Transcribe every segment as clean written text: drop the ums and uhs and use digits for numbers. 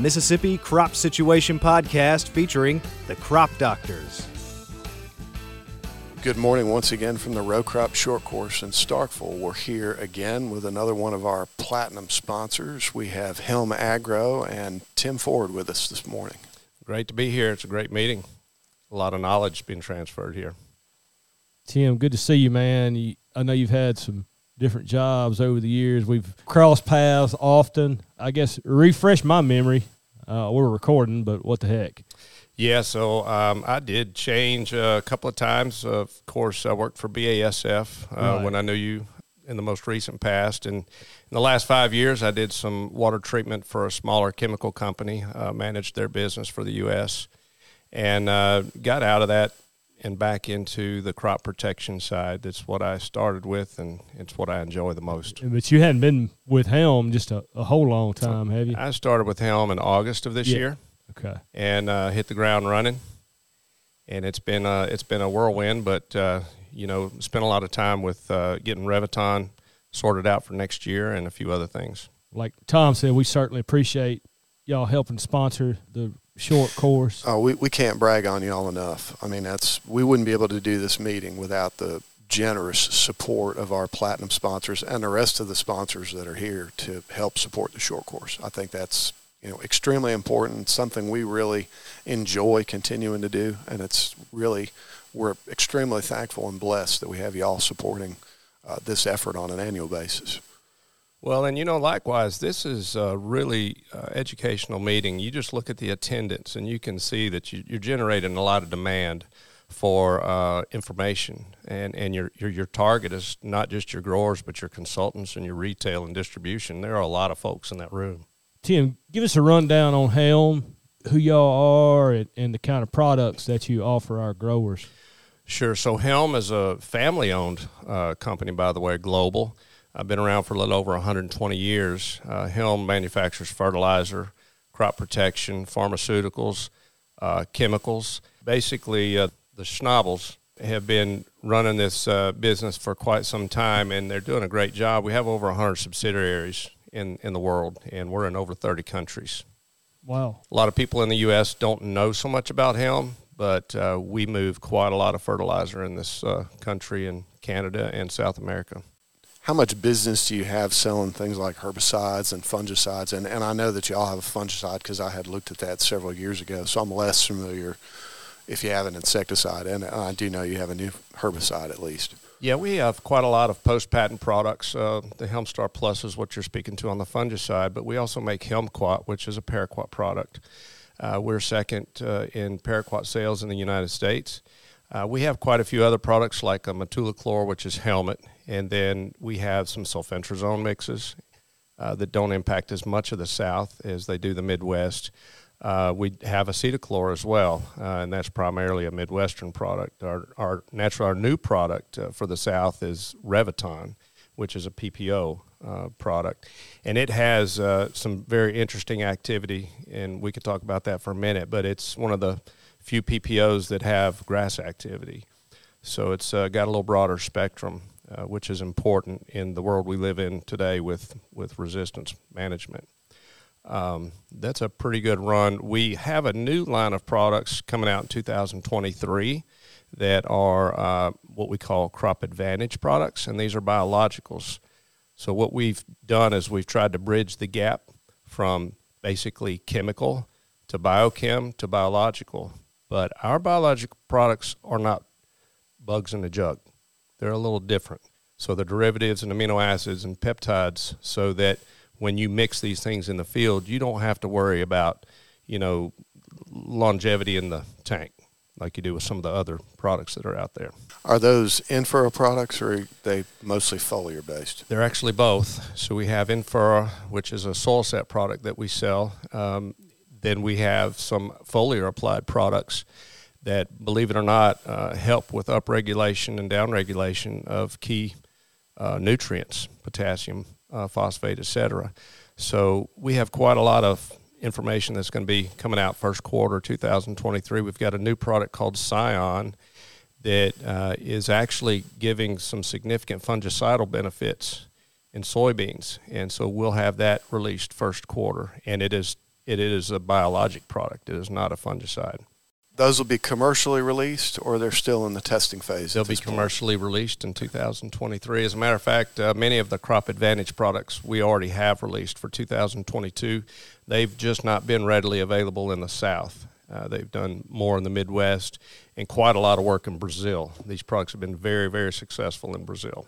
Mississippi Crop Situation Podcast featuring the Crop Doctors. Good morning once again from the Row Crop Short Course in Starkville. We're here again with another one of our platinum sponsors. We have Helm Agro and Tim Ford with us this morning. Great to be here. It's a great meeting. A lot of knowledge being transferred here. Tim, good to see you, man. I know you've had some different jobs over the years. We've crossed paths often. I guess refresh my memory. We're recording, but what the heck? Yeah, so I did change a couple of times. Of course, I worked for BASF right. when I knew you in the most recent past. And in the last 5 years, I did some water treatment for a smaller chemical company, managed their business for the U.S., and got out of that and back into the crop protection side. That's what I started with, and it's what I enjoy the most. But you hadn't been with Helm just a whole long time, have you? I started with Helm in August of this year. Okay. And hit the ground running, and it's been a whirlwind. But spent a lot of time with getting Reviton sorted out for next year and a few other things. Like Tom said, we certainly appreciate y'all helping sponsor the short course. Oh, we can't brag on y'all enough. I mean, we wouldn't be able to do this meeting without the generous support of our platinum sponsors and the rest of the sponsors that are here to help support the short course. I think that's, extremely important, something we really enjoy continuing to do. And it's really, we're extremely thankful and blessed that we have y'all supporting this effort on an annual basis. Well, and likewise, this is a really educational meeting. You just look at the attendance and you can see that you're generating a lot of demand for information. And your target is not just your growers, but your consultants and your retail and distribution. There are a lot of folks in that room. Tim, give us a rundown on Helm, who y'all are, and the kind of products that you offer our growers. Sure. So Helm is a family-owned company, by the way, global. I've been around for a little over 120 years. Helm manufactures fertilizer, crop protection, pharmaceuticals, chemicals. Basically, the Schnabels have been running this business for quite some time, and they're doing a great job. We have over 100 subsidiaries in the world, and we're in over 30 countries. Wow. A lot of people in the U.S. don't know so much about Helm, but we move quite a lot of fertilizer in this country and Canada and South America. How much business do you have selling things like herbicides and fungicides? And I know that y'all have a fungicide because I had looked at that several years ago, so I'm less familiar if you have an insecticide, and I do know you have a new herbicide at least. Yeah, we have quite a lot of post-patent products. The Helmstar Plus is what you're speaking to on the fungicide, but we also make Helmquat, which is a Paraquat product. We're second in Paraquat sales in the United States. We have quite a few other products like a Matula Chlor, which is Helmet, and then we have some sulfentrazone mixes that don't impact as much of the South as they do the Midwest. We have Acetachlor as well, and that's primarily a Midwestern product. Our new product for the South is Reviton, which is a PPO product, and it has some very interesting activity, and we could talk about that for a minute, but it's one of the few PPOs that have grass activity. So it's got a little broader spectrum, which is important in the world we live in today with resistance management. That's a pretty good run. We have a new line of products coming out in 2023 that are what we call Crop Advantage products, and these are biologicals. So what we've done is we've tried to bridge the gap from basically chemical to biochem to biological. But our biological products are not bugs in a jug. They're a little different. So they're derivatives and amino acids and peptides so that when you mix these things in the field, you don't have to worry about, longevity in the tank like you do with some of the other products that are out there. Are those in-furrow products, or are they mostly foliar-based? They're actually both. So we have in-furrow, which is a soil set product that we sell. Then we have some foliar-applied products that, believe it or not, help with upregulation and downregulation of key nutrients, potassium, phosphate, et cetera. So we have quite a lot of information that's going to be coming out first quarter 2023. We've got a new product called Scion that is actually giving some significant fungicidal benefits in soybeans. And so we'll have that released first quarter. And it is it is a biologic product. It is not a fungicide. Those will be commercially released, or they're still in the testing phase? They'll be commercially released in 2023. As a matter of fact, many of the Crop Advantage products we already have released for 2022. They've just not been readily available in the South. They've done more in the Midwest and quite a lot of work in Brazil. These products have been very, very successful in Brazil.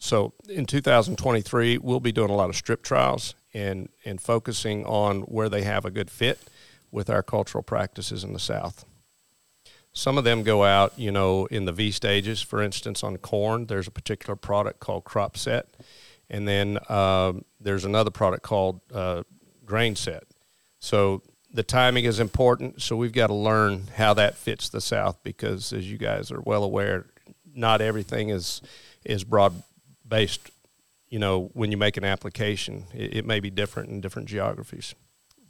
So in 2023, we'll be doing a lot of strip trials and focusing on where they have a good fit with our cultural practices in the South. Some of them go out, you know, in the V stages. For instance, on corn, there's a particular product called Crop Set, and then there's another product called Grain Set. So the timing is important, so we've got to learn how that fits the South because, as you guys are well aware, not everything is broad-based. You know, when you make an application, it may be different in different geographies.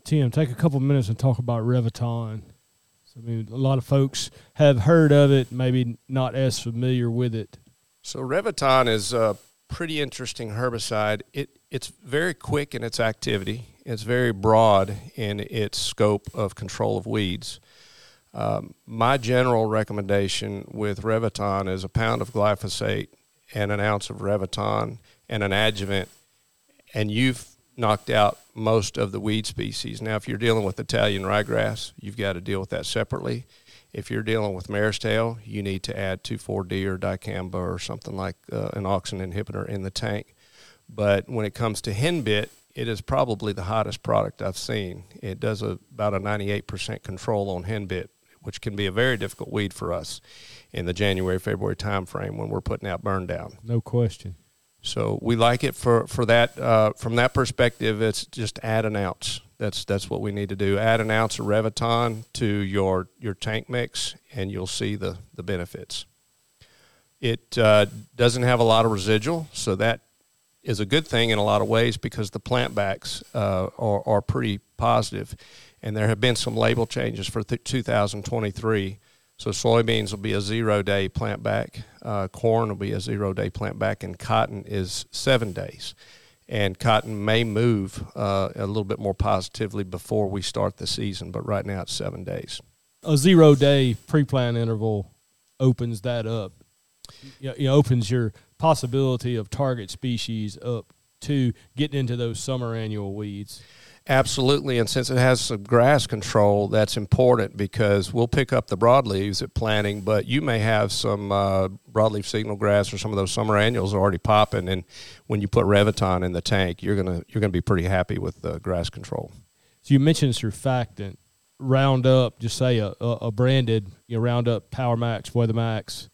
Tim, take a couple minutes and talk about Reviton. So, I mean, a lot of folks have heard of it, maybe not as familiar with it. So Reviton is a pretty interesting herbicide. It's very quick in its activity. It's very broad in its scope of control of weeds. My general recommendation with Reviton is a pound of glyphosate and an ounce of Reviton and an adjuvant, and you've knocked out most of the weed species. Now, if you're dealing with Italian ryegrass, you've got to deal with that separately. If you're dealing with marestail, you need to add 2,4-D or dicamba or something like an auxin inhibitor in the tank. But when it comes to henbit, it is probably the hottest product I've seen. It does about a 98% control on henbit, which can be a very difficult weed for us in the January, February timeframe when we're putting out burn down. No question. So we like it for that. From that perspective, it's just add an ounce. That's what we need to do. Add an ounce of Reviton to your tank mix, and you'll see the benefits. It doesn't have a lot of residual, so that is a good thing in a lot of ways because the plant backs are pretty positive. And there have been some label changes for 2023. So soybeans will be a 0-day plant back, corn will be a 0-day plant back, and cotton is 7 days. And cotton may move a little bit more positively before we start the season, but right now it's 7 days. A 0-day pre-plant interval opens that up. It opens your possibility of target species up to getting into those summer annual weeds. Absolutely, and since it has some grass control, that's important because we'll pick up the broadleaves at planting, but you may have some broadleaf signal grass or some of those summer annuals already popping, and when you put Reviton in the tank, you're gonna be pretty happy with the grass control. So you mentioned surfactant, Roundup, just say a branded, Roundup, Power Max, Weather Max,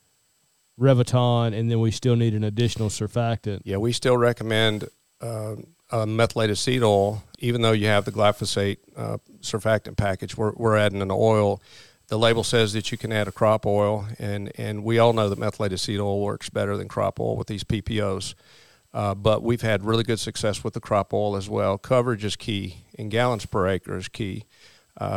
Reviton, and then we still need an additional surfactant. Yeah, we still recommend methylated seed oil. Even though you have the glyphosate surfactant package, we're adding an oil. The label says that you can add a crop oil, and we all know that methylated seed oil works better than crop oil with these PPOs. But we've had really good success with the crop oil as well. Coverage is key, and gallons per acre is key.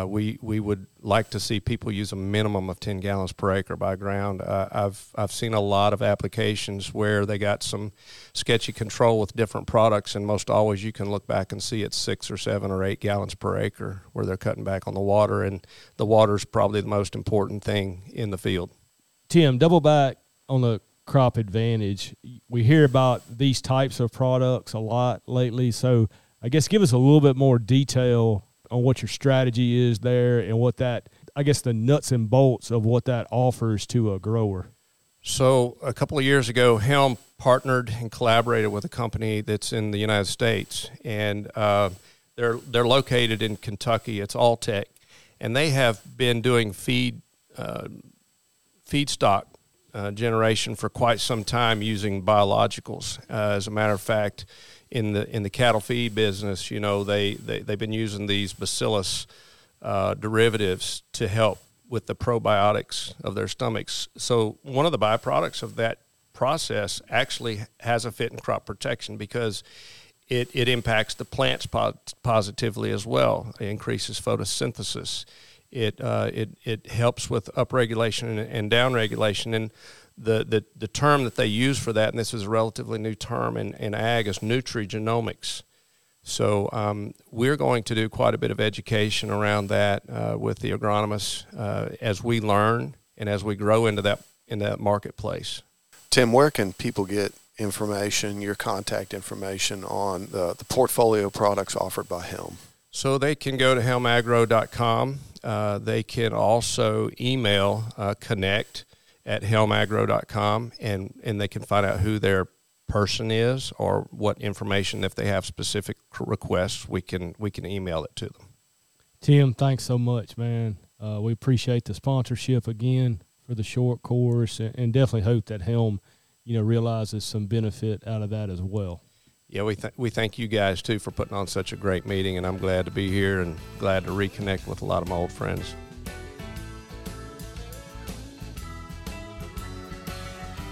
We would like to see people use a minimum of 10 gallons per acre by ground. I've seen a lot of applications where they got some sketchy control with different products, and most always you can look back and see it's 6 or 7 or 8 gallons per acre where they're cutting back on the water, and the water's probably the most important thing in the field. Tim, double back on the Crop Advantage. We hear about these types of products a lot lately, so I guess give us a little bit more detail on what your strategy is there and what that, I guess, the nuts and bolts of what that offers to a grower. So a couple of years ago, Helm partnered and collaborated with a company that's in the United States, and they're located in Kentucky. It's Alltech, and they have been doing feedstock generation for quite some time using biologicals. As a matter of fact, in the cattle feed business, they've been using these bacillus derivatives to help with the probiotics of their stomachs. So one of the byproducts of that process actually has a fit in crop protection because it impacts the plants positively as well. It increases photosynthesis. It helps with upregulation and downregulation. And the term that they use for that, and this is a relatively new term in ag, is nutrigenomics. So we're going to do quite a bit of education around that with the agronomists as we learn and as we grow into that marketplace. Tim, where can people get information, your contact information on the portfolio products offered by Helm? So they can go to helmagro.com. They can also email connect@helmagro.com, and they can find out who their person is or what information. If they have specific requests, we can email it to them. Tim, thanks so much, man. We appreciate the sponsorship again for the short course, and definitely hope that Helm, realizes some benefit out of that as well. Yeah, we thank you guys too for putting on such a great meeting, and I'm glad to be here and glad to reconnect with a lot of my old friends.